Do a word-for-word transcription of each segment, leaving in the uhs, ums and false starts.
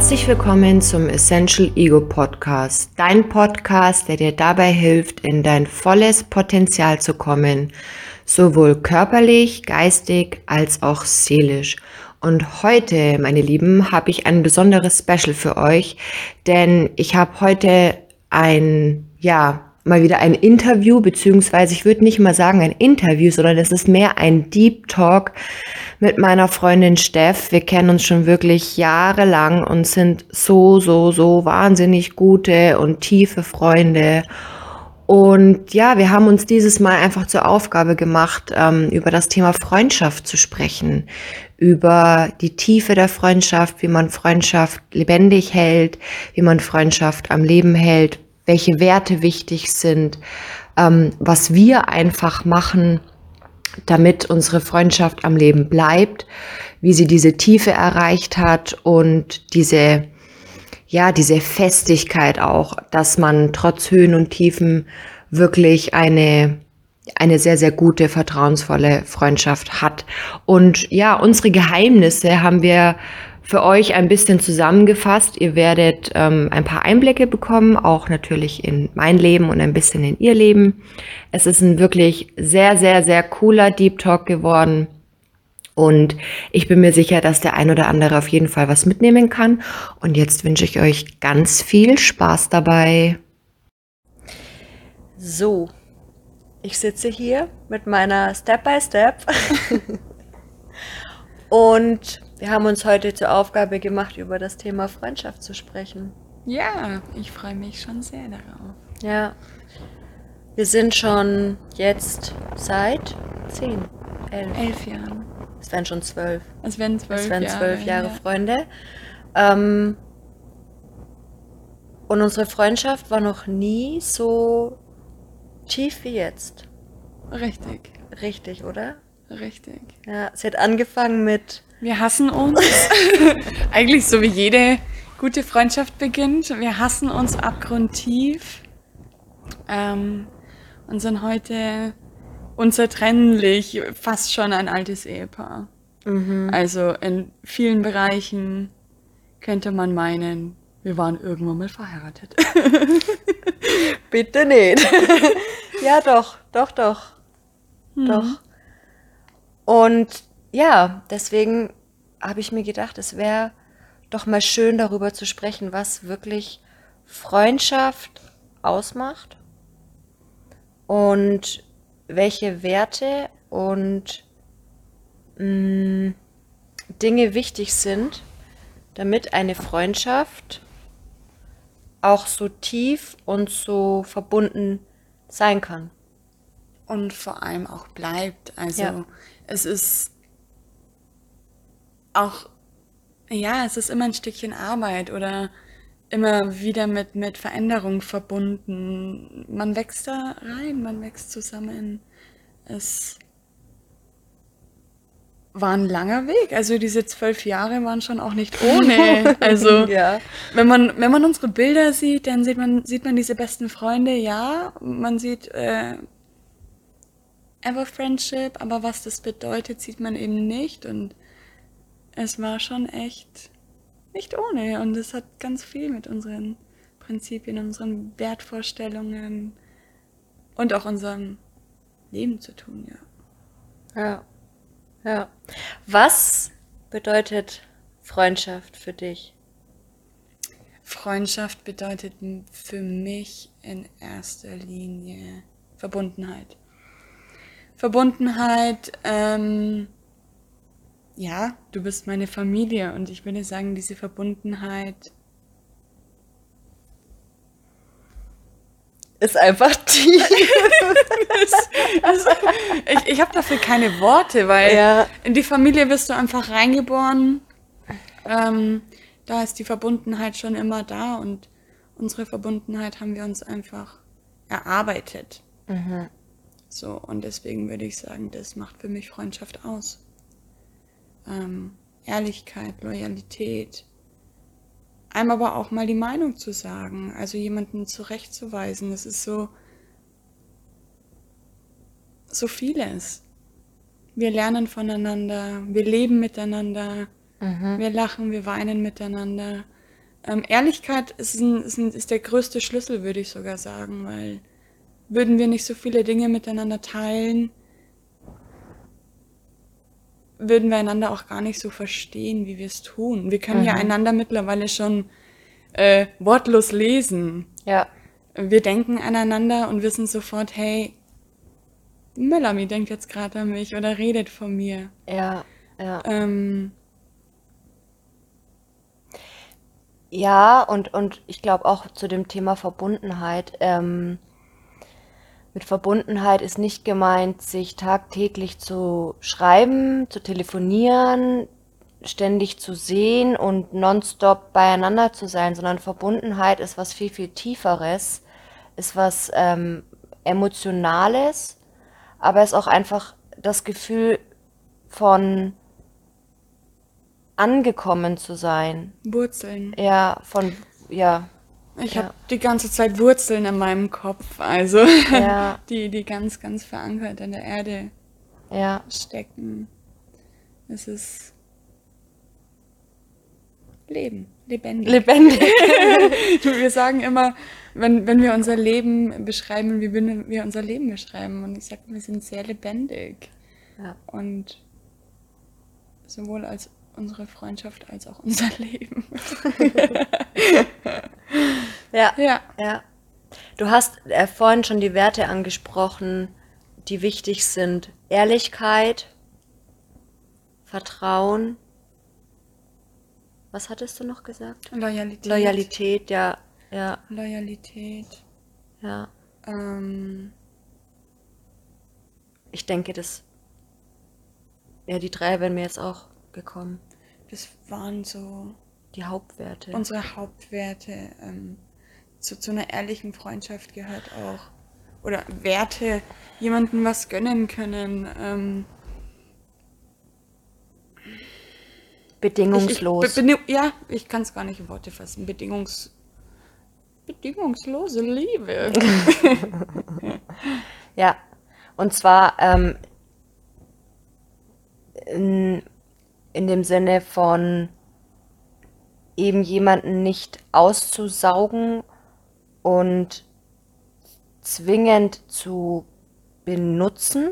Herzlich willkommen zum Essential Ego Podcast, dein Podcast, der dir dabei hilft, in dein volles Potenzial zu kommen, sowohl körperlich, geistig als auch seelisch. Und heute, meine Lieben, habe ich ein besonderes Special für euch, denn ich habe heute ein, ja, mal wieder ein Interview, beziehungsweise ich würde nicht mal sagen ein Interview, sondern es ist mehr ein Deep Talk mit meiner Freundin Steff. Wir kennen uns schon wirklich jahrelang und sind so, so, so wahnsinnig gute und tiefe Freunde. Und ja, wir haben uns dieses Mal einfach zur Aufgabe gemacht, ähm, über das Thema Freundschaft zu sprechen, über die Tiefe der Freundschaft, wie man Freundschaft lebendig hält, wie man Freundschaft am Leben hält, welche Werte wichtig sind, ähm, was wir einfach machen, damit unsere Freundschaft am Leben bleibt, wie sie diese Tiefe erreicht hat und diese, ja, diese Festigkeit auch, dass man trotz Höhen und Tiefen wirklich eine, eine sehr, sehr gute, vertrauensvolle Freundschaft hat. Und ja, unsere Geheimnisse haben wir für euch ein bisschen zusammengefasst. Ihr werdet ähm, ein paar Einblicke bekommen, auch natürlich in mein Leben und ein bisschen in ihr Leben. Es ist ein wirklich sehr, sehr, sehr cooler Deep Talk geworden und ich bin mir sicher, dass der ein oder andere auf jeden Fall was mitnehmen kann. Und jetzt wünsche ich euch ganz viel Spaß dabei. So, ich sitze hier mit meiner Step by Step und wir haben uns heute zur Aufgabe gemacht, über das Thema Freundschaft zu sprechen. Ja, ich freue mich schon sehr darauf. Ja, wir sind schon jetzt seit zehn, elf. Elf Jahren. Es werden schon zwölf. Es werden zwölf, es werden zwölf Jahre, Jahre ja. Freunde. Ähm, und unsere Freundschaft war noch nie so tief wie jetzt. Richtig. Richtig, oder? Richtig. Ja, es hat angefangen mit... Wir hassen uns, eigentlich so wie jede gute Freundschaft beginnt. Wir hassen uns abgrundtief ähm, und sind heute unzertrennlich, fast schon ein altes Ehepaar. Mhm. Also in vielen Bereichen könnte man meinen, wir waren irgendwann mal verheiratet. Bitte nicht. Ja, doch, doch, doch, mhm. doch. Und ja, deswegen habe ich mir gedacht, es wäre doch mal schön, darüber zu sprechen, was wirklich Freundschaft ausmacht und welche Werte und mh, Dinge wichtig sind, damit eine Freundschaft auch so tief und so verbunden sein kann. Und vor allem auch bleibt. Also ja. es ist auch, ja, es ist immer ein Stückchen Arbeit oder immer wieder mit, mit Veränderung verbunden. Man wächst da rein, man wächst zusammen. Es war ein langer Weg. Also diese zwölf Jahre waren schon auch nicht ohne. Also ja. wenn man, wenn man unsere Bilder sieht, dann sieht man, sieht man diese besten Freunde, ja. Man sieht äh, ever Friendship, aber was das bedeutet, sieht man eben nicht. Und es war schon echt nicht ohne und es hat ganz viel mit unseren Prinzipien, unseren Wertvorstellungen und auch unserem Leben zu tun, ja. Ja, ja. Was bedeutet Freundschaft für dich? Freundschaft bedeutet für mich in erster Linie Verbundenheit. Verbundenheit, ähm, ja, du bist meine Familie und ich würde sagen, diese Verbundenheit ist einfach tief. Also, ich ich habe dafür keine Worte, weil ja. in die Familie wirst du einfach reingeboren. Ähm, da ist die Verbundenheit schon immer da und unsere Verbundenheit haben wir uns einfach erarbeitet. Mhm. So, und deswegen würde ich sagen, das macht für mich Freundschaft aus. Ähm, Ehrlichkeit, Loyalität, einem aber auch mal die Meinung zu sagen, also jemanden zurechtzuweisen, das ist so, so vieles. Wir lernen voneinander, wir leben miteinander, mhm. wir lachen, wir weinen miteinander, Ähm, Ehrlichkeit ist, ein, ist, ein, ist der größte Schlüssel, würde ich sogar sagen, weil würden wir nicht so viele Dinge miteinander teilen, würden wir einander auch gar nicht so verstehen, wie wir es tun. Wir können mhm. ja einander mittlerweile schon äh, wortlos lesen. Ja. Wir denken aneinander und wissen sofort, hey, Melanie denkt jetzt gerade an mich oder redet von mir. Ja, ja. Ähm, ja, und, und ich glaube auch zu dem Thema Verbundenheit. Ähm, mit Verbundenheit ist nicht gemeint, sich tagtäglich zu schreiben, zu telefonieren, ständig zu sehen und nonstop beieinander zu sein, sondern Verbundenheit ist was viel, viel Tieferes, ist was ähm, Emotionales, aber ist auch einfach das Gefühl von angekommen zu sein. Wurzeln. Ja, von, ja. Ich ja. habe die ganze Zeit Wurzeln in meinem Kopf, also ja. die, die ganz, ganz verankert in der Erde ja. stecken. Es ist Leben, lebendig. Lebendig. Wir sagen immer, wenn, wenn wir unser Leben beschreiben, wie würden wir unser Leben beschreiben? Und ich sage, wir sind sehr lebendig. Ja. Und sowohl als unsere Freundschaft als auch unser Leben. ja. ja, ja. Du hast äh, vorhin schon die Werte angesprochen, die wichtig sind. Ehrlichkeit, Vertrauen. Was hattest du noch gesagt? Loyalität. Loyalität, ja. ja. Loyalität. Ja. Ähm. Ich denke, das... Ja, die drei wären mir jetzt auch gekommen. Das waren so... Die Hauptwerte. Unsere Hauptwerte. Ähm, zu, zu einer ehrlichen Freundschaft gehört auch... Oder Werte, jemandem was gönnen können. Ähm. Bedingungslos. Ich, ich, be, be, ja, ich kann es gar nicht in Worte fassen. Bedingungs, bedingungslose Liebe. ja, und zwar ähm, in, in dem Sinne von eben jemanden nicht auszusaugen und zwingend zu benutzen.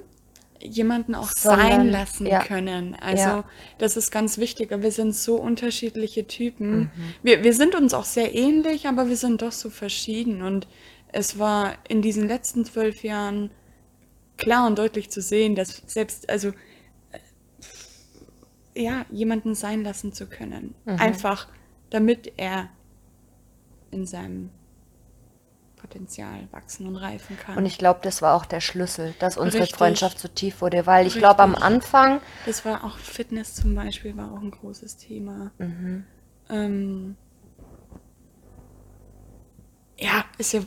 Jemanden auch Sondern, sein lassen ja. können. Also ja. das ist ganz wichtig. Wir sind so unterschiedliche Typen. Mhm. Wir, wir sind uns auch sehr ähnlich, aber wir sind doch so verschieden. Und es war in diesen letzten zwölf Jahren klar und deutlich zu sehen, dass selbst, also ja, jemanden sein lassen zu können. Mhm. Einfach, damit er in seinem Potenzial wachsen und reifen kann. Und ich glaube, das war auch der Schlüssel, dass unsere Richtig. Freundschaft so tief wurde, weil ich glaube am Anfang... Das war auch Fitness zum Beispiel, war auch ein großes Thema. Mhm. Ähm, ja, ist ja... Ich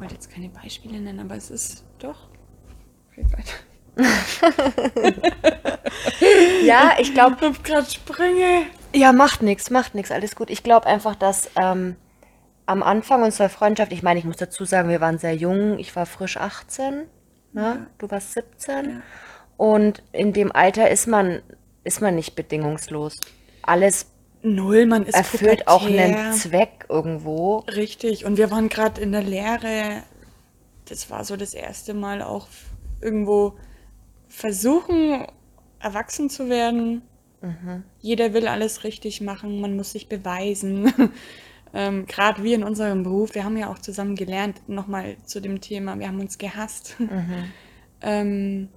wollte jetzt keine Beispiele nennen, aber es ist doch... ja, ich glaube... Ich hab grad Sprünge. Ja, macht nichts, macht nichts, alles gut. Ich glaube einfach, dass... Ähm, am Anfang unserer Freundschaft, ich meine, ich muss dazu sagen, wir waren sehr jung, ich war frisch achtzehn, ne? ja. du warst siebzehn ja. und in dem Alter ist man, ist man nicht bedingungslos. Alles Null, man ist erfüllt pubertär. Auch einen Zweck irgendwo. Richtig, und wir waren gerade in der Lehre, das war so das erste Mal auch irgendwo versuchen, erwachsen zu werden. Mhm. Jeder will alles richtig machen, man muss sich beweisen. Ähm, gerade wir in unserem Beruf, wir haben ja auch zusammen gelernt, nochmal zu dem Thema, wir haben uns gehasst. Mhm. ähm,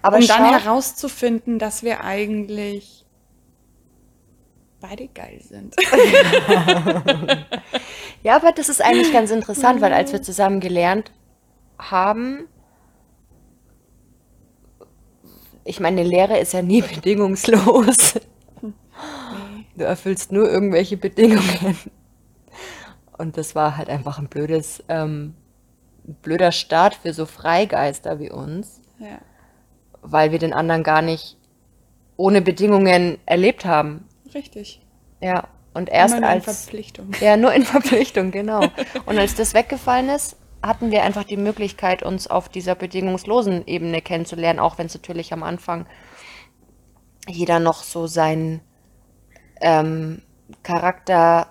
Aber um dann herauszufinden, dass wir eigentlich beide geil sind. ja, aber das ist eigentlich ganz interessant, weil als wir zusammen gelernt haben, ich meine, Lehre ist ja nie bedingungslos. Du erfüllst nur irgendwelche Bedingungen. Und das war halt einfach ein blödes, ähm, blöder Start für so Freigeister wie uns, ja. weil wir den anderen gar nicht ohne Bedingungen erlebt haben. Richtig. Ja, und erst Immer nur als... in Verpflichtung. Ja, nur in Verpflichtung, genau. Und als das weggefallen ist, hatten wir einfach die Möglichkeit, uns auf dieser bedingungslosen Ebene kennenzulernen, auch wenn es natürlich am Anfang jeder noch so seinen ähm, Charakter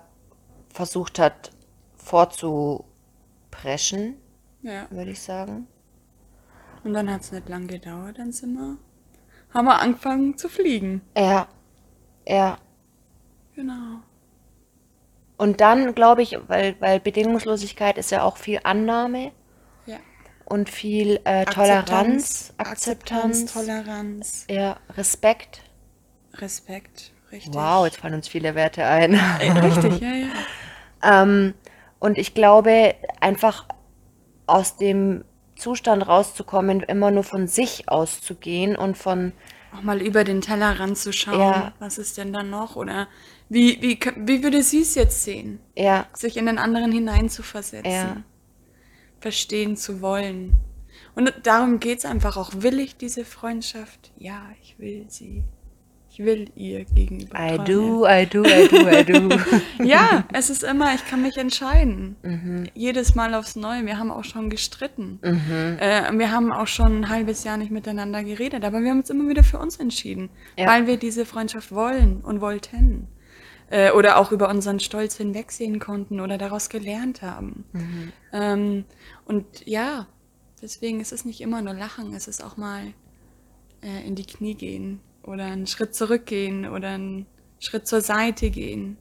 versucht hat vorzupreschen, ja, würde ich sagen. Und dann hat es nicht lang gedauert, dann sind wir, haben wir angefangen zu fliegen. Ja, ja. Genau. Und dann, glaube ich, weil, weil Bedingungslosigkeit ist ja auch viel Annahme, ja, und viel äh, Toleranz, Akzeptanz, Akzeptanz, Toleranz, ja, Respekt. Respekt, richtig. Wow, jetzt fallen uns viele Werte ein. Richtig, ja, ja. ähm, und ich glaube, einfach aus dem Zustand rauszukommen, immer nur von sich auszugehen und von... Auch mal über den Tellerrand zu schauen, ja, was ist denn da noch oder... Wie, wie, wie würde sie es jetzt sehen? Ja. Sich in den anderen hineinzuversetzen. Ja. Verstehen zu wollen. Und darum geht es einfach auch. Will ich diese Freundschaft? Ja, ich will sie. Ich will ihr gegenüber. I do, I do, I do, I do. Ja, es ist immer, ich kann mich entscheiden. Mhm. Jedes Mal aufs Neue. Wir haben auch schon gestritten. Mhm. Äh, wir haben auch schon ein halbes Jahr nicht miteinander geredet. Aber wir haben uns immer wieder für uns entschieden. Ja. Weil wir diese Freundschaft wollen und wollten. Oder auch über unseren Stolz hinwegsehen konnten oder daraus gelernt haben. Mhm. Ähm, und ja, deswegen ist es nicht immer nur Lachen, es ist auch mal äh, in die Knie gehen oder einen Schritt zurückgehen oder einen Schritt zur Seite gehen,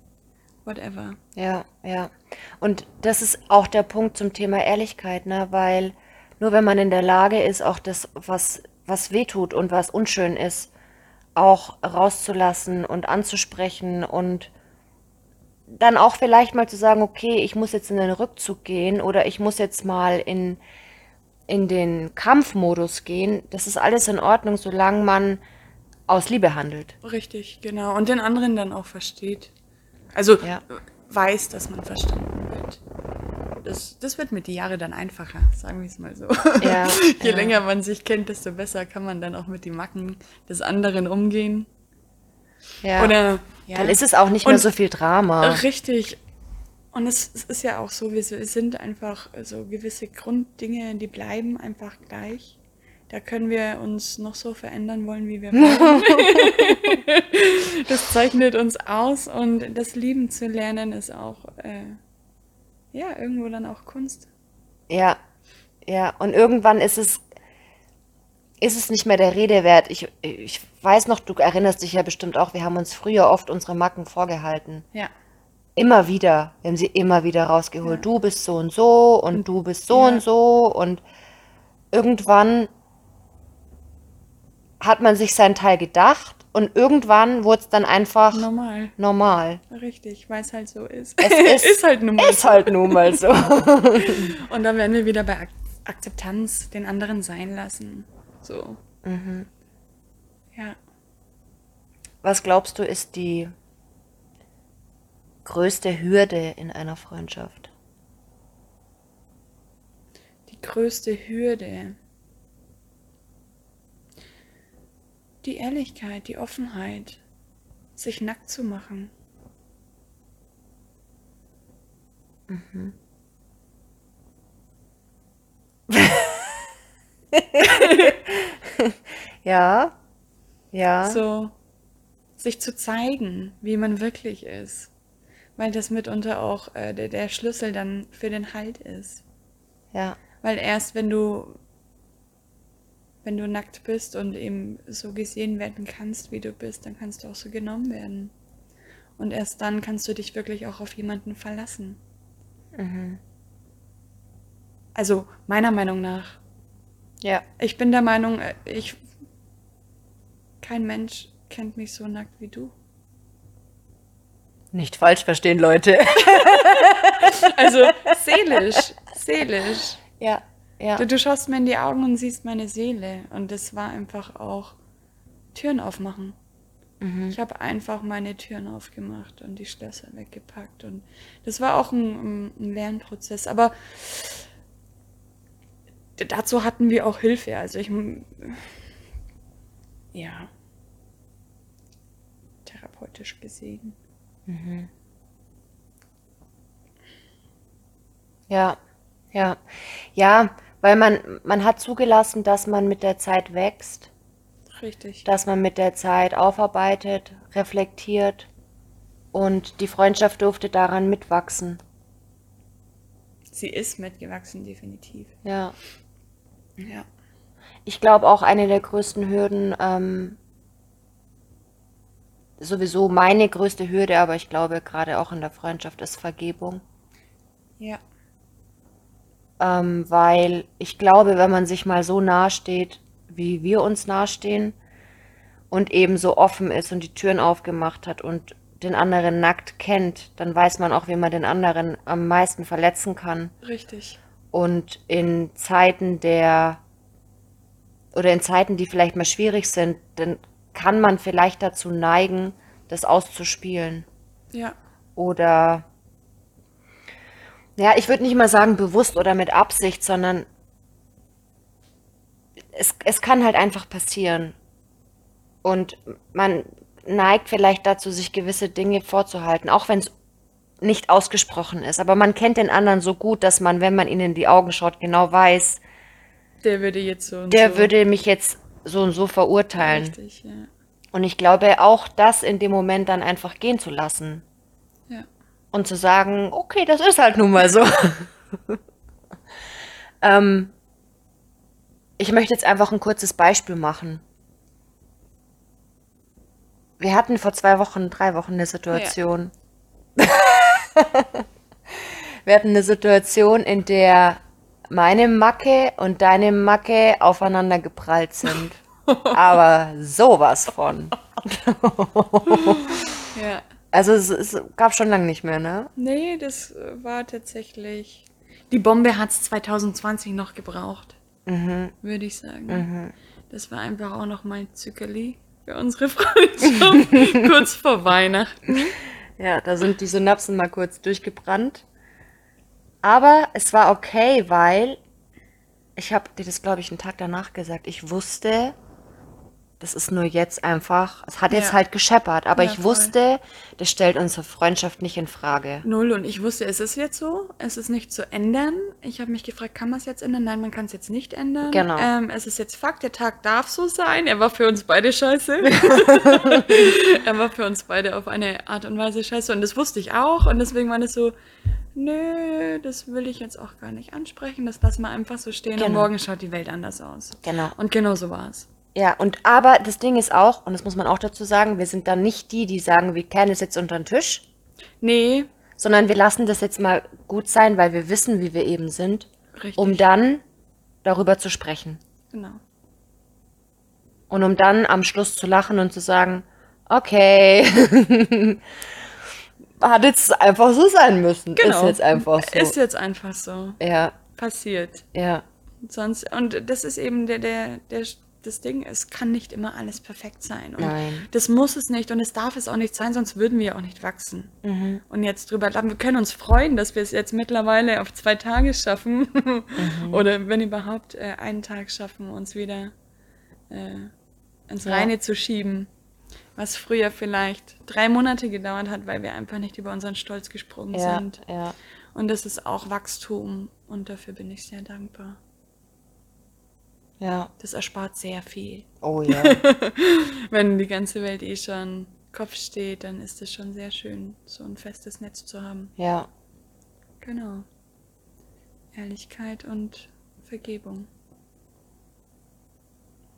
whatever. Ja, ja. Und das ist auch der Punkt zum Thema Ehrlichkeit, ne? Weil nur wenn man in der Lage ist, auch das, was, was wehtut und was unschön ist, auch rauszulassen und anzusprechen und dann auch vielleicht mal zu sagen, okay, ich muss jetzt in den Rückzug gehen oder ich muss jetzt mal in, in den Kampfmodus gehen. Das ist alles in Ordnung, solange man aus Liebe handelt. Richtig, genau. Und den anderen dann auch versteht. Also ja, weiß, dass man verstanden wird. Das, das wird mit den Jahren dann einfacher, sagen wir es mal so. Ja, je ja, länger man sich kennt, desto besser kann man dann auch mit den Macken des anderen umgehen. Ja. Oder, ja. Dann ist es auch nicht und, mehr so viel Drama. Richtig. Und es, es ist ja auch so, wir sind einfach so gewisse Grunddinge, die bleiben einfach gleich. Da können wir uns noch so verändern wollen, wie wir wollen. Das zeichnet uns aus und das Lieben zu lernen ist auch... Äh, ja, irgendwo dann auch Kunst. Ja, ja. Und irgendwann ist es, ist es nicht mehr der Rede wert. Ich, ich weiß noch, du erinnerst dich ja bestimmt auch, wir haben uns früher oft unsere Macken vorgehalten. Ja. Immer wieder. Wir haben sie immer wieder rausgeholt. Ja. Du bist so und so und du bist so, ja, und so. Und irgendwann hat man sich seinen Teil gedacht. Und irgendwann wurde es dann einfach normal. normal. Richtig, weil es halt so ist. Es ist, ist halt nun mal ist so. Halt nun mal so. Und dann werden wir wieder bei Ak- Akzeptanz den anderen sein lassen. So. Mhm. Ja. Was glaubst du, ist die größte Hürde in einer Freundschaft? Die größte Hürde... Die Ehrlichkeit, die Offenheit, sich nackt zu machen. Mhm. Ja, ja. So, sich zu zeigen, wie man wirklich ist, weil das mitunter auch äh, der, der Schlüssel dann für den Halt ist. Ja. Weil erst wenn du Wenn du nackt bist und eben so gesehen werden kannst, wie du bist, dann kannst du auch so genommen werden. Und erst dann kannst du dich wirklich auch auf jemanden verlassen. Mhm. Also meiner Meinung nach. Ja. Ich bin der Meinung, ich kein Mensch kennt mich so nackt wie du. Nicht falsch verstehen, Leute. Also seelisch, seelisch. Ja. Ja. Du, du schaust mir in die Augen und siehst meine Seele. Und das war einfach auch Türen aufmachen. Mhm. Ich habe einfach meine Türen aufgemacht und die Schlösser weggepackt. Und das war auch ein, ein Lernprozess. Aber dazu hatten wir auch Hilfe. Also ich... Ja. Therapeutisch gesehen. Mhm. Ja, ja. Ja. Weil man, man hat zugelassen, dass man mit der Zeit wächst. Richtig. Dass man mit der Zeit aufarbeitet, reflektiert. Und die Freundschaft durfte daran mitwachsen. Sie ist mitgewachsen, definitiv. Ja. Ja. Ich glaube auch, eine der größten Hürden, ähm, sowieso meine größte Hürde, aber ich glaube gerade auch in der Freundschaft, ist Vergebung. Ja. Ähm, weil ich glaube, wenn man sich mal so nahe steht, wie wir uns nahestehen und eben so offen ist und die Türen aufgemacht hat und den anderen nackt kennt, dann weiß man auch, wie man den anderen am meisten verletzen kann. Richtig. Und in Zeiten der, oder in Zeiten, die vielleicht mal schwierig sind, dann kann man vielleicht dazu neigen, das auszuspielen. Ja. Oder, ja, ich würde nicht mal sagen bewusst oder mit Absicht, sondern es, es kann halt einfach passieren. Und man neigt vielleicht dazu, sich gewisse Dinge vorzuhalten, auch wenn es nicht ausgesprochen ist. Aber man kennt den anderen so gut, dass man, wenn man ihnen in die Augen schaut, genau weiß, der würde jetzt so und der so. würde mich jetzt so und so verurteilen. Richtig, ja. Und ich glaube, auch das in dem Moment dann einfach gehen zu lassen. Ja. Und zu sagen, okay, das ist halt nun mal so. ähm, ich möchte jetzt einfach ein kurzes Beispiel machen. Wir hatten vor zwei Wochen, drei Wochen eine Situation. Ja. Wir hatten eine Situation, in der meine Macke und deine Macke aufeinander geprallt sind. Aber sowas von. Ja. Also es, es gab schon lange nicht mehr, ne? Nee, das war tatsächlich... Die Bombe hat es zwanzig zwanzig noch gebraucht, mhm. würde ich sagen. Mhm. Das war einfach auch noch mein Zuckerli für unsere Freundschaft, kurz vor Weihnachten. Ja, da sind die Synapsen mal kurz durchgebrannt. Aber es war okay, weil ich habe dir das, glaube ich, einen Tag danach gesagt. Ich wusste, das ist nur jetzt einfach, es hat ja. jetzt halt gescheppert, aber ja, ich voll. wusste, das stellt unsere Freundschaft nicht in Frage. Null, und ich wusste, es ist jetzt so, es ist nicht zu ändern. Ich habe mich gefragt, kann man es jetzt ändern? Nein, man kann es jetzt nicht ändern. Genau. Ähm, es ist jetzt Fakt, der Tag darf so sein. Er war für uns beide scheiße. Er war für uns beide auf eine Art und Weise scheiße und das wusste ich auch und deswegen war das so... Nö, das will ich jetzt auch gar nicht ansprechen, das lassen wir einfach so stehen, genau. Und morgen schaut die Welt anders aus. Genau. Und genau so war es. Ja, und aber das Ding ist auch, und das muss man auch dazu sagen, wir sind dann nicht die, die sagen, wir kehren es jetzt unter den Tisch. Nee. Sondern wir lassen das jetzt mal gut sein, weil wir wissen, wie wir eben sind, richtig. Um dann darüber zu sprechen. Genau. Und um dann am Schluss zu lachen und zu sagen, okay... Hat jetzt einfach so sein müssen. Genau. Ist jetzt einfach so. Ist jetzt einfach so. Ja. Passiert. Ja. Und sonst, und das ist eben der, der, der, das Ding, es kann nicht immer alles perfekt sein. Und nein. Das muss es nicht und es darf es auch nicht sein, sonst würden wir ja auch nicht wachsen. Mhm. Und jetzt drüber lachen, wir können uns freuen, dass wir es jetzt mittlerweile auf zwei Tage schaffen. Mhm. Oder wenn überhaupt äh, einen Tag schaffen, uns wieder äh, ins ja. Reine zu schieben. Was früher vielleicht drei Monate gedauert hat, weil wir einfach nicht über unseren Stolz gesprungen ja, sind. Ja. Und das ist auch Wachstum und dafür bin ich sehr dankbar. Ja. Das erspart sehr viel. Oh ja. Wenn die ganze Welt eh schon Kopf steht, dann ist es schon sehr schön, so ein festes Netz zu haben. Ja. Genau. Ehrlichkeit und Vergebung.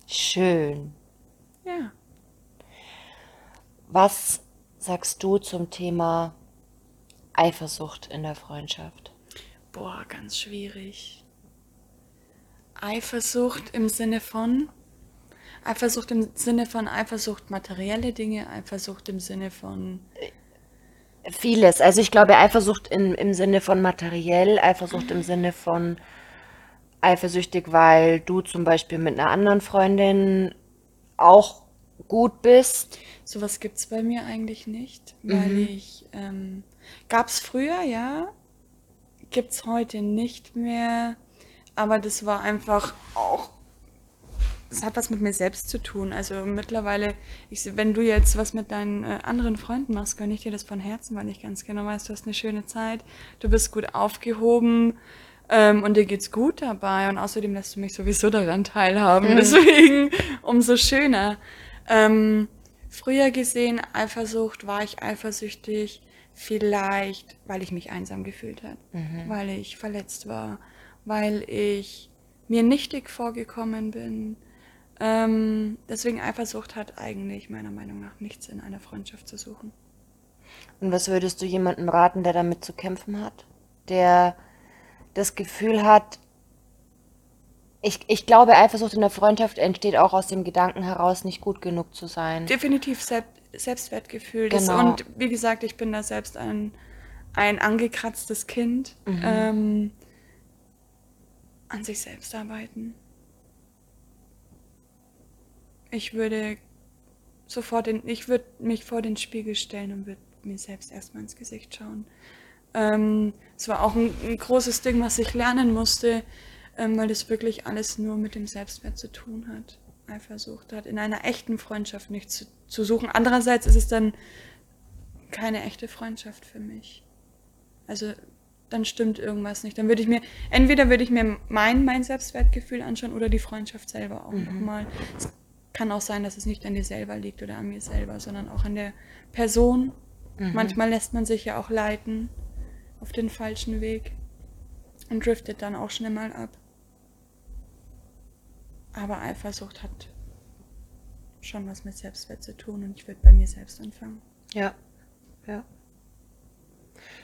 Schön. Ja. Was sagst du zum Thema Eifersucht in der Freundschaft? Boah, ganz schwierig. Eifersucht im Sinne von? Eifersucht im Sinne von Eifersucht materielle Dinge, Eifersucht im Sinne von? Vieles. Also ich glaube Eifersucht in, im Sinne von materiell, Eifersucht mhm. im Sinne von eifersüchtig, weil du zum Beispiel mit einer anderen Freundin auch gut bist. Sowas gibt es bei mir eigentlich nicht, weil mhm. ich, ähm, gab es früher, ja, gibt es heute nicht mehr, aber das war einfach auch, das hat was mit mir selbst zu tun, also mittlerweile, ich, wenn du jetzt was mit deinen äh, anderen Freunden machst, gönne ich dir das von Herzen, weil ich ganz genau weiß, du hast eine schöne Zeit, du bist gut aufgehoben, Ähm, und dir geht's gut dabei und außerdem lässt du mich sowieso daran teilhaben, mhm. deswegen umso schöner. Ähm, Früher gesehen, Eifersucht, war ich eifersüchtig, vielleicht, weil ich mich einsam gefühlt habe, mhm. weil ich verletzt war, weil ich mir nichtig vorgekommen bin. Ähm, deswegen Eifersucht hat eigentlich meiner Meinung nach nichts in einer Freundschaft zu suchen. Und was würdest du jemandem raten, der damit zu kämpfen hat? Der das Gefühl hat, Ich, ich glaube, Eifersucht in der Freundschaft entsteht auch aus dem Gedanken heraus, nicht gut genug zu sein. Definitiv Selbst, Selbstwertgefühl. Genau. Und wie gesagt, ich bin da selbst ein, ein angekratztes Kind. Mhm. Ähm, an sich selbst arbeiten. Ich würde sofort in, ich würde mich vor den Spiegel stellen und würde mir selbst erstmal ins Gesicht schauen. Ähm, das war auch ein, ein großes Ding, was ich lernen musste. Weil das wirklich alles nur mit dem Selbstwert zu tun hat. Eifersucht hat in einer echten Freundschaft nichts zu, zu suchen. Andererseits ist es dann keine echte Freundschaft für mich. Also dann stimmt irgendwas nicht. Dann würde ich mir, entweder würde ich mir mein, mein Selbstwertgefühl anschauen oder die Freundschaft selber auch mhm. nochmal. Es kann auch sein, dass es nicht an dir selber liegt oder an mir selber, sondern auch an der Person. Mhm. Manchmal lässt man sich ja auch leiten auf den falschen Weg und driftet dann auch schnell mal ab. Aber Eifersucht hat schon was mit Selbstwert zu tun und ich würde bei mir selbst anfangen. Ja, ja.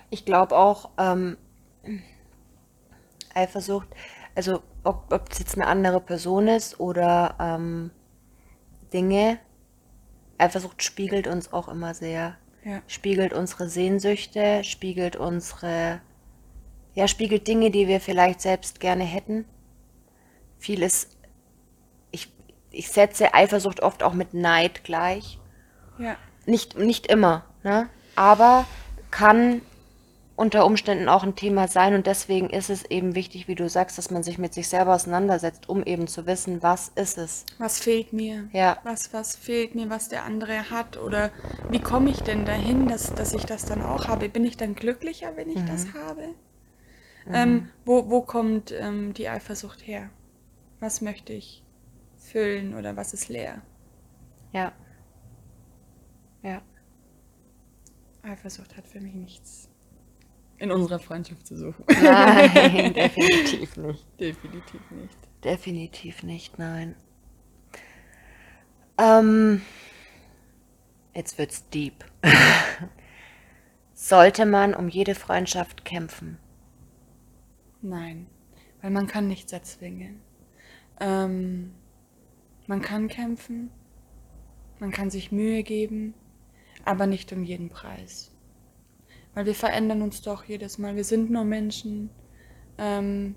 Ich glaube auch, ähm, Eifersucht, also ob ob es jetzt eine andere Person ist oder ähm, Dinge, Eifersucht spiegelt uns auch immer sehr. Ja. Spiegelt unsere Sehnsüchte, spiegelt unsere, ja, spiegelt Dinge, die wir vielleicht selbst gerne hätten. Vieles. Ich setze Eifersucht oft auch mit Neid gleich. Ja. Nicht, nicht immer, ne? Aber kann unter Umständen auch ein Thema sein und deswegen ist es eben wichtig, wie du sagst, dass man sich mit sich selber auseinandersetzt, um eben zu wissen, was ist es? Was fehlt mir? Ja. Was, was fehlt mir, was der andere hat? Oder wie komme ich denn dahin, dass, dass ich das dann auch habe? Bin ich dann glücklicher, wenn ich mhm. das habe? Mhm. Ähm, wo, wo kommt ähm, die Eifersucht her? Was möchte ich füllen oder was ist leer? Ja. Ja. Eifersucht hat für mich nichts in unserer Freundschaft zu suchen. Nein, definitiv nicht. Definitiv nicht. Definitiv nicht, nein. Ähm, jetzt wird's deep. Sollte man um jede Freundschaft kämpfen? Nein, weil man kann nichts erzwingen. Ähm, Man kann kämpfen, man kann sich Mühe geben, aber nicht um jeden Preis. Weil wir verändern uns doch jedes Mal. Wir sind nur Menschen. Ähm,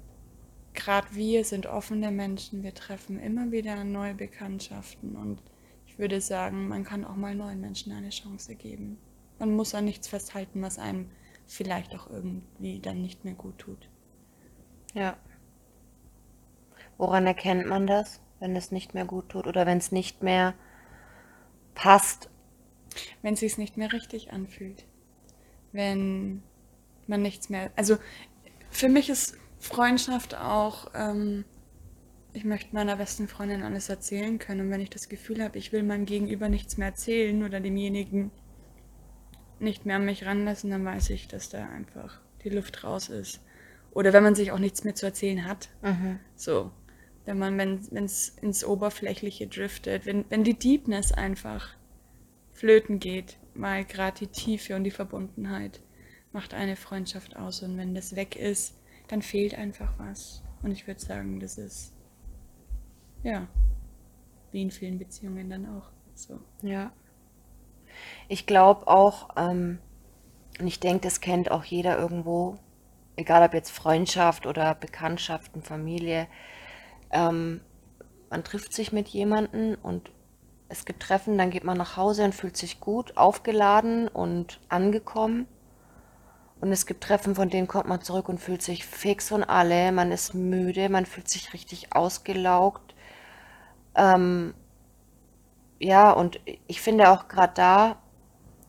Gerade wir sind offene Menschen. Wir treffen immer wieder neue Bekanntschaften. Und ich würde sagen, man kann auch mal neuen Menschen eine Chance geben. Man muss an nichts festhalten, was einem vielleicht auch irgendwie dann nicht mehr gut tut. Ja. Woran erkennt man das, wenn es nicht mehr gut tut oder wenn es nicht mehr passt? Wenn es sich nicht mehr richtig anfühlt. Wenn man nichts mehr... Also für mich ist Freundschaft auch, ähm, ich möchte meiner besten Freundin alles erzählen können. Und wenn ich das Gefühl habe, ich will meinem Gegenüber nichts mehr erzählen oder demjenigen nicht mehr an mich ranlassen, dann weiß ich, dass da einfach die Luft raus ist. Oder wenn man sich auch nichts mehr zu erzählen hat. Mhm. So. Wenn man, wenn es ins Oberflächliche driftet, wenn, wenn die Deepness einfach flöten geht, weil gerade die Tiefe und die Verbundenheit macht eine Freundschaft aus. Und wenn das weg ist, dann fehlt einfach was. Und ich würde sagen, das ist, ja, wie in vielen Beziehungen dann auch so. Ja. Ich glaube auch, ähm, und ich denke, das kennt auch jeder irgendwo, egal ob jetzt Freundschaft oder Bekanntschaften, Familie, Ähm, man trifft sich mit jemandem und es gibt Treffen, dann geht man nach Hause und fühlt sich gut, aufgeladen und angekommen. Und es gibt Treffen, von denen kommt man zurück und fühlt sich fix und alle, man ist müde, man fühlt sich richtig ausgelaugt. Ähm, ja, und ich finde auch gerade da,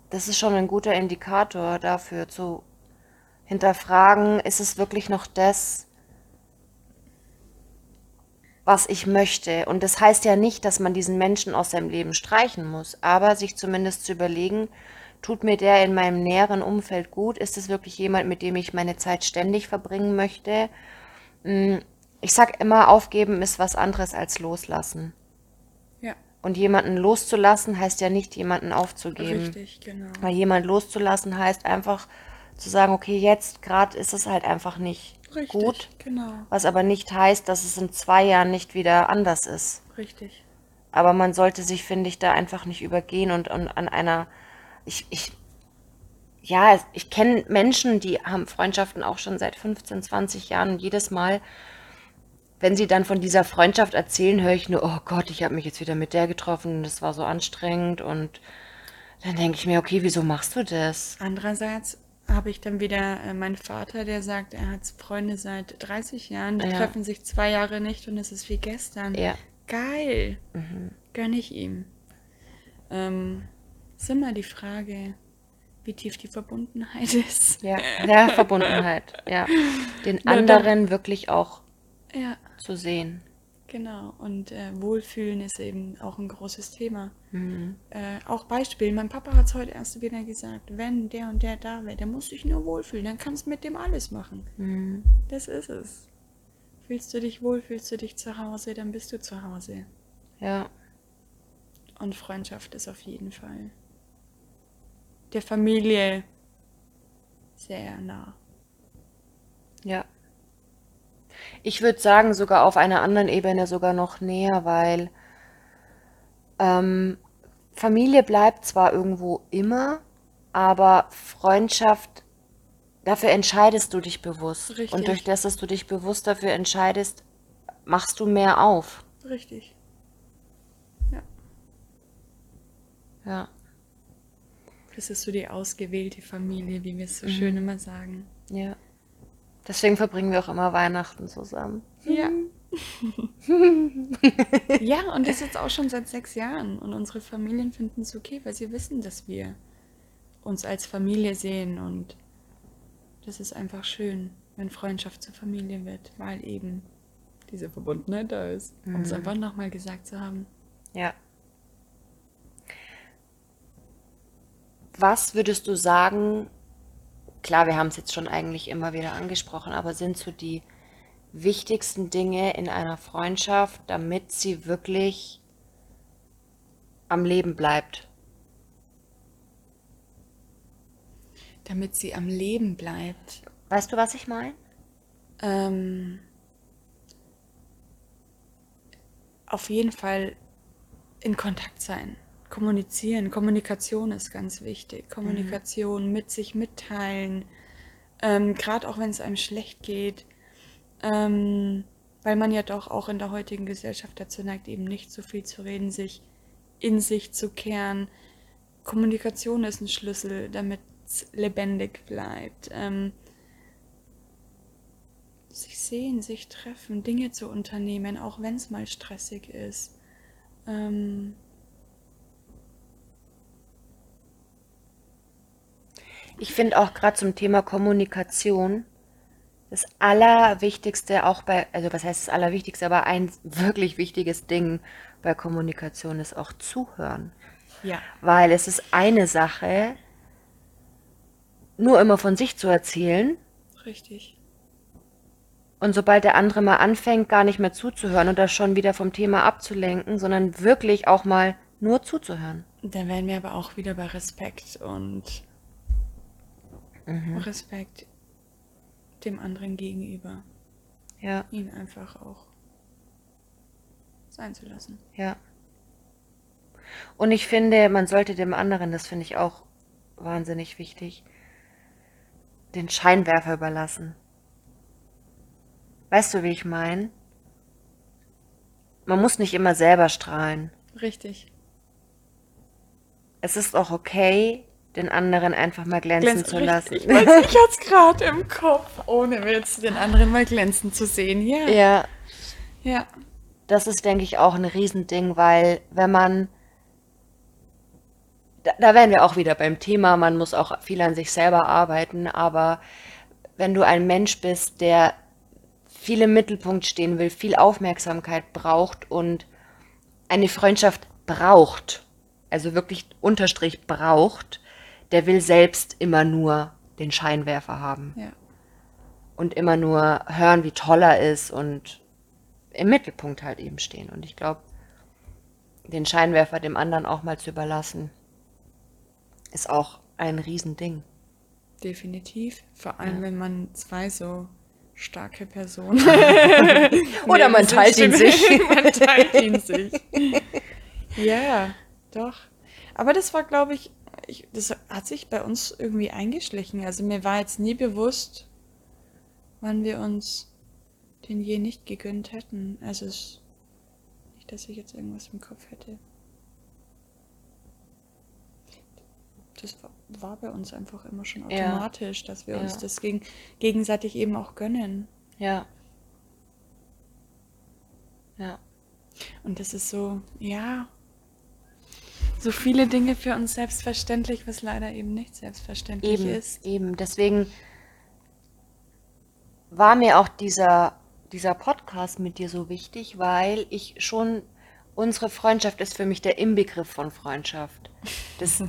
das ist schon ein guter Indikator dafür, zu hinterfragen, ist es wirklich noch das, was ich möchte. Und das heißt ja nicht, dass man diesen Menschen aus seinem Leben streichen muss, aber sich zumindest zu überlegen, tut mir der in meinem näheren Umfeld gut? Ist es wirklich jemand, mit dem ich meine Zeit ständig verbringen möchte? Ich sage immer, aufgeben ist was anderes als loslassen. Ja. Und jemanden loszulassen heißt ja nicht, jemanden aufzugeben. Richtig, genau. Weil jemanden loszulassen heißt einfach zu sagen, okay, jetzt gerade ist es halt einfach nicht Richtig, gut. Genau. Was aber nicht heißt, dass es in zwei Jahren nicht wieder anders ist. Richtig. Aber man sollte sich, finde ich, da einfach nicht übergehen und, und an einer... Ich, ich, ja, ich kenne Menschen, die haben Freundschaften auch schon seit fünfzehn, zwanzig Jahren. Und jedes Mal, wenn sie dann von dieser Freundschaft erzählen, höre ich nur, oh Gott, ich habe mich jetzt wieder mit der getroffen, das war so anstrengend. Und dann denke ich mir, okay, wieso machst du das? Andererseits habe ich dann wieder äh, meinen Vater, der sagt, er hat Freunde seit dreißig Jahren, die ja. treffen sich zwei Jahre nicht und es ist wie gestern. Ja. Geil, mhm. gönne ich ihm. Ähm, ist immer die Frage, wie tief die Verbundenheit ist. Ja, ja Verbundenheit, ja. Den anderen wirklich auch ja. zu sehen. Genau, und äh, Wohlfühlen ist eben auch ein großes Thema. Mhm. Äh, auch Beispiel, mein Papa hat es heute erst wieder gesagt, wenn der und der da wäre, der muss sich nur wohlfühlen, dann kannst du mit dem alles machen. Mhm. Das ist es. Fühlst du dich wohl, fühlst du dich zu Hause, dann bist du zu Hause. Ja. Und Freundschaft ist auf jeden Fall der Familie sehr nah. Ja. Ich würde sagen, sogar auf einer anderen Ebene sogar noch näher, weil ähm, Familie bleibt zwar irgendwo immer, aber Freundschaft, dafür entscheidest du dich bewusst. Richtig. Und durch das, dass du dich bewusst dafür entscheidest, machst du mehr auf. Richtig. Ja. Ja. Das ist so die ausgewählte Familie, wie wir es so mhm. schön immer sagen. Ja. Deswegen verbringen wir auch immer Weihnachten zusammen. Ja. Ja, und das jetzt auch schon seit sechs Jahren. Und unsere Familien finden es okay, weil sie wissen, dass wir uns als Familie sehen. Und das ist einfach schön, wenn Freundschaft zur Familie wird, weil eben diese Verbundenheit da ist. Mhm. Um es einfach nochmal gesagt zu haben. Ja. Was würdest du sagen, klar, wir haben es jetzt schon eigentlich immer wieder angesprochen, aber sind so die wichtigsten Dinge in einer Freundschaft, damit sie wirklich am Leben bleibt? Damit sie am Leben bleibt. Weißt du, was ich meine? Ähm, auf jeden Fall in Kontakt sein. Kommunizieren. Kommunikation ist ganz wichtig. Kommunikation, mhm. mit sich mitteilen, ähm, gerade auch wenn es einem schlecht geht, ähm, weil man ja doch auch in der heutigen Gesellschaft dazu neigt, eben nicht so viel zu reden, sich in sich zu kehren. Kommunikation ist ein Schlüssel, damit es lebendig bleibt. Ähm, sich sehen, sich treffen, Dinge zu unternehmen, auch wenn es mal stressig ist. Ähm, Ich finde auch gerade zum Thema Kommunikation das Allerwichtigste auch bei, also was heißt das Allerwichtigste, aber ein wirklich wichtiges Ding bei Kommunikation ist auch Zuhören. Ja. Weil es ist eine Sache, nur immer von sich zu erzählen. Richtig. Und sobald der andere mal anfängt, gar nicht mehr zuzuhören oder schon wieder vom Thema abzulenken, sondern wirklich auch mal nur zuzuhören. Dann wären wir aber auch wieder bei Respekt und... Mhm. Respekt dem anderen gegenüber. Ja. Ihn einfach auch sein zu lassen. Ja. Und ich finde, man sollte dem anderen, das finde ich auch wahnsinnig wichtig, den Scheinwerfer überlassen. Weißt du, wie ich meine? Man muss nicht immer selber strahlen. Richtig. Es ist auch okay, den anderen einfach mal glänzen Glänz, zu lassen. Richtig, weil ich hatte es gerade im Kopf, ohne Witz, den anderen mal glänzen zu sehen. Ja. Ja. Ja. Das ist, denke ich, auch ein Riesending, weil wenn man, da, da wären wir auch wieder beim Thema, man muss auch viel an sich selber arbeiten, aber wenn du ein Mensch bist, der viel im Mittelpunkt stehen will, viel Aufmerksamkeit braucht und eine Freundschaft braucht, also wirklich unterstrich braucht, der will selbst immer nur den Scheinwerfer haben. Ja. Und immer nur hören, wie toll er ist und im Mittelpunkt halt eben stehen. Und ich glaube, den Scheinwerfer dem anderen auch mal zu überlassen, ist auch ein Riesending. Definitiv. Vor allem, ja. wenn man zwei so starke Personen... Oder man teilt ihn sich. Man teilt ihn sich. Ja, doch. Aber das war, glaube ich, ich, das hat sich bei uns irgendwie eingeschlichen. Also mir war jetzt nie bewusst, wann wir uns den je nicht gegönnt hätten. Also es, nicht, dass ich jetzt irgendwas im Kopf hätte. Das war bei uns einfach immer schon automatisch, ja. dass wir ja. uns das geg- gegenseitig eben auch gönnen. Ja. Ja. Und das ist so, ja, so viele Dinge für uns selbstverständlich, was leider eben nicht selbstverständlich eben, ist. Eben, deswegen war mir auch dieser, dieser Podcast mit dir so wichtig, weil ich schon, unsere Freundschaft ist für mich der Inbegriff von Freundschaft. Das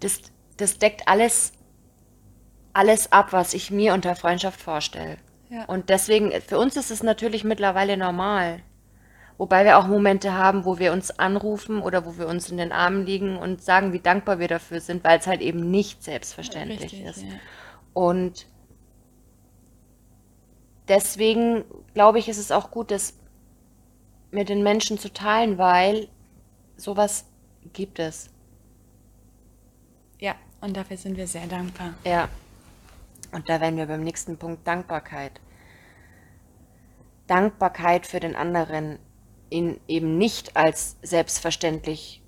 das, das deckt alles, alles ab, was ich mir unter Freundschaft vorstelle. Ja. Und deswegen, für uns ist es natürlich mittlerweile normal. Wobei wir auch Momente haben, wo wir uns anrufen oder wo wir uns in den Armen liegen und sagen, wie dankbar wir dafür sind, weil es halt eben nicht selbstverständlich Richtig, ist. Ja. Und deswegen, glaube ich, ist es auch gut, das mit den Menschen zu teilen, weil sowas gibt es. Ja, und dafür sind wir sehr dankbar. Ja, und da wären wir beim nächsten Punkt, Dankbarkeit. Dankbarkeit für den anderen, ihn eben nicht als selbstverständlich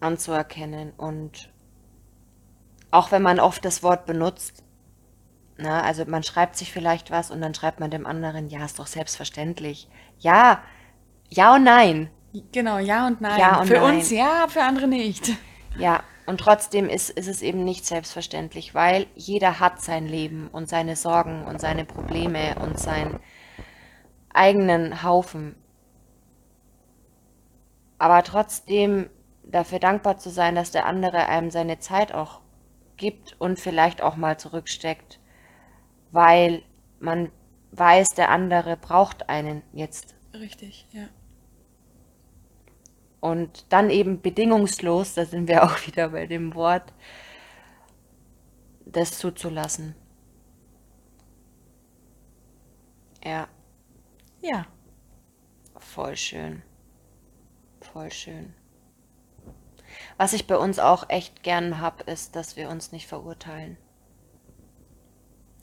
anzuerkennen. Und auch wenn man oft das Wort benutzt, na, also man schreibt sich vielleicht was und dann schreibt man dem anderen, ja, ist doch selbstverständlich. Ja, ja und nein. Genau, ja und nein. Ja und für nein. uns ja, für andere nicht. Ja, und trotzdem ist, ist es eben nicht selbstverständlich, weil jeder hat sein Leben und seine Sorgen und seine Probleme und sein... eigenen Haufen. Aber trotzdem dafür dankbar zu sein, dass der andere einem seine Zeit auch gibt und vielleicht auch mal zurücksteckt, weil man weiß, der andere braucht einen jetzt. Richtig, ja. Und dann eben bedingungslos, da sind wir auch wieder bei dem Wort, das zuzulassen. Ja. Ja. Voll schön. Voll schön. Was ich bei uns auch echt gern habe, ist, dass wir uns nicht verurteilen.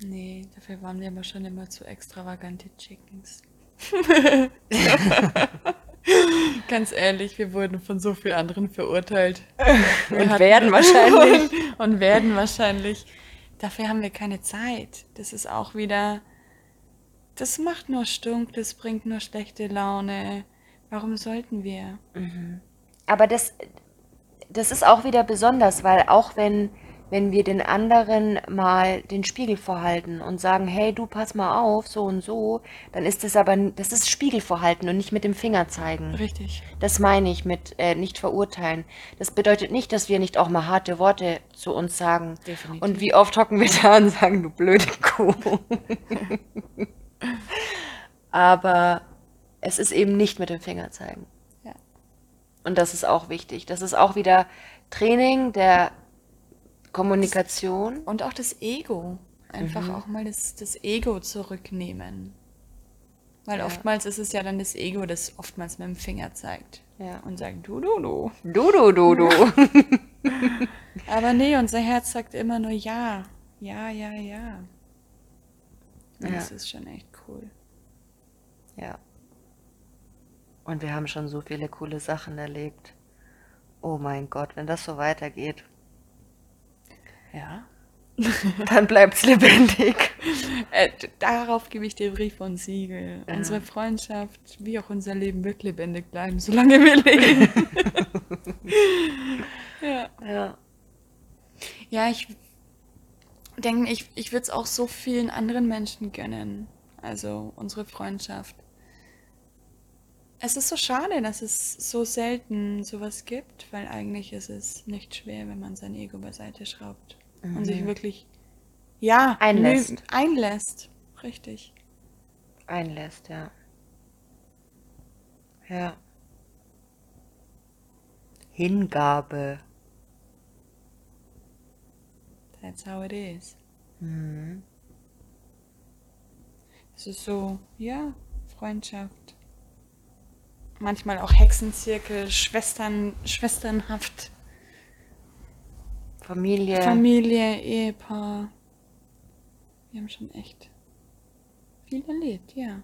Nee, dafür waren wir immer schon immer zu extravagante Chickens. Ganz ehrlich, wir wurden von so vielen anderen verurteilt. Wir und hatten, werden wahrscheinlich. Und, und werden wahrscheinlich. Dafür haben wir keine Zeit. Das ist auch wieder... Das macht nur stunk, das bringt nur schlechte Laune. Warum sollten wir? Mhm. Aber das, das ist auch wieder besonders, weil auch wenn, wenn wir den anderen mal den Spiegel vorhalten und sagen, hey, du, pass mal auf, so und so, dann ist das aber, das ist Spiegelverhalten und nicht mit dem Finger zeigen. Richtig. Das meine ich mit äh, nicht verurteilen. Das bedeutet nicht, dass wir nicht auch mal harte Worte zu uns sagen. Definitiv. Und wie oft hocken wir da und sagen, du blöde Kuh. Aber es ist eben nicht mit dem Finger zeigen. Ja. Und das ist auch wichtig. Das ist auch wieder Training der Kommunikation. Das, und auch das Ego. Einfach mhm. auch mal das, das Ego zurücknehmen. Weil ja. oftmals ist es ja dann das Ego, das oftmals mit dem Finger zeigt. Ja. Und sagt, du, du, du. Du, du, du, du. Aber nee, unser Herz sagt immer nur ja. Ja, ja, ja. Und ja. das ist schon echt cool. Ja. Und wir haben schon so viele coole Sachen erlebt. Oh mein Gott, wenn das so weitergeht. Ja. Dann bleibt's lebendig. Äh, darauf gebe ich dir Brief und Siegel. Ja. Unsere Freundschaft, wie auch unser Leben, wird lebendig bleiben, solange wir leben. ja. ja. Ja, ich denke, ich, ich würde es auch so vielen anderen Menschen gönnen. Also unsere Freundschaft. Es ist so schade, dass es so selten sowas gibt, weil eigentlich ist es nicht schwer, wenn man sein Ego beiseite schraubt mhm. und sich wirklich ja, einlässt. Nö, einlässt. Richtig. Einlässt, ja. Ja. Hingabe. That's how it is. Mhm. Es ist so, ja, Freundschaft. Manchmal auch Hexenzirkel, Schwestern, Schwesternhaft. Familie. Familie, Ehepaar. Wir haben schon echt viel erlebt, ja.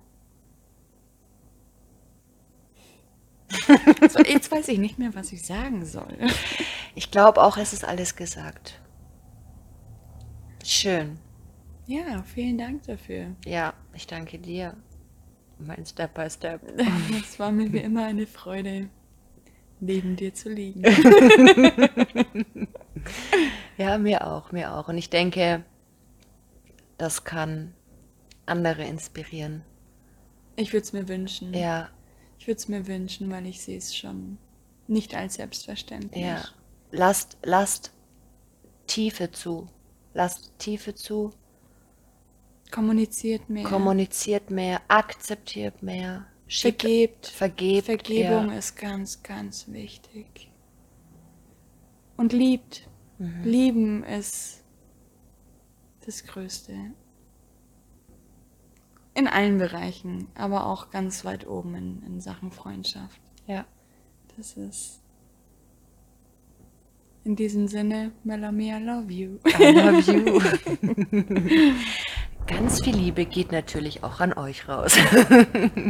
So, jetzt weiß ich nicht mehr, was ich sagen soll. Ich glaube auch, es ist alles gesagt. Schön. Ja, vielen Dank dafür. Ja, ich danke dir. Mein Step by Step. Es war mir wie immer eine Freude, neben dir zu liegen. Ja, mir auch, mir auch. Und ich denke, das kann andere inspirieren. Ich würde es mir wünschen. Ja. Ich würde es mir wünschen, weil ich sehe es schon nicht als selbstverständlich. Ja. Lasst, lasst Tiefe zu. Lasst Tiefe zu. Kommuniziert mehr. Kommuniziert mehr, akzeptiert mehr. Schickt, vergebt. Vergebt. Vergebung ja. ist ganz, ganz wichtig. Und liebt. Mhm. Lieben ist das Größte. In allen Bereichen, aber auch ganz weit oben in, in Sachen Freundschaft. Ja. Das ist... In diesem Sinne, Melanie, I love you. I love you. Ganz viel Liebe geht natürlich auch an euch raus.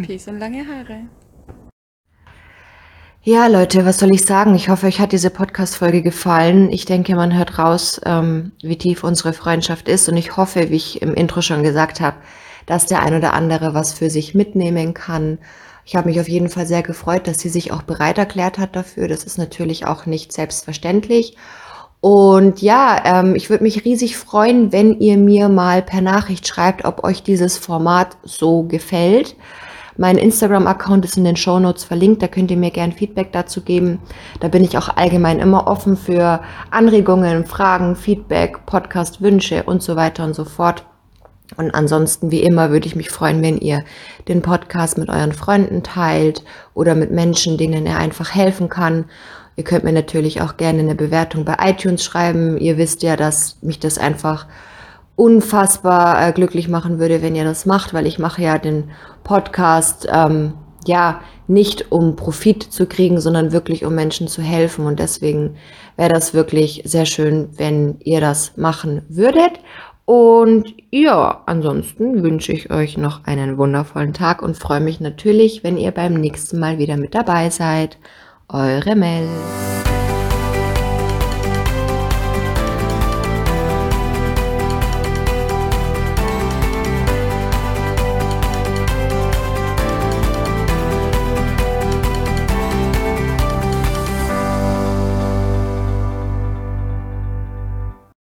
Peace und lange Haare. Ja, Leute, was soll ich sagen? Ich hoffe, euch hat diese Podcast-Folge gefallen. Ich denke, man hört raus, ähm, wie tief unsere Freundschaft ist. Und ich hoffe, wie ich im Intro schon gesagt habe, dass der ein oder andere was für sich mitnehmen kann. Ich habe mich auf jeden Fall sehr gefreut, dass sie sich auch bereit erklärt hat dafür. Das ist natürlich auch nicht selbstverständlich. Und ja, ähm, ich würde mich riesig freuen, wenn ihr mir mal per Nachricht schreibt, ob euch dieses Format so gefällt. Mein Instagram-Account ist in den Shownotes verlinkt, da könnt ihr mir gerne Feedback dazu geben. Da bin ich auch allgemein immer offen für Anregungen, Fragen, Feedback, Podcast-Wünsche und so weiter und so fort. Und ansonsten, wie immer, würde ich mich freuen, wenn ihr den Podcast mit euren Freunden teilt oder mit Menschen, denen er einfach helfen kann. Ihr könnt mir natürlich auch gerne eine Bewertung bei iTunes schreiben. Ihr wisst ja, dass mich das einfach unfassbar äh, glücklich machen würde, wenn ihr das macht, weil ich mache ja den Podcast, ähm, ja, nicht um Profit zu kriegen, sondern wirklich um Menschen zu helfen. Und deswegen wäre das wirklich sehr schön, wenn ihr das machen würdet. Und ja, ansonsten wünsche ich euch noch einen wundervollen Tag und freue mich natürlich, wenn ihr beim nächsten Mal wieder mit dabei seid. Eure Mel.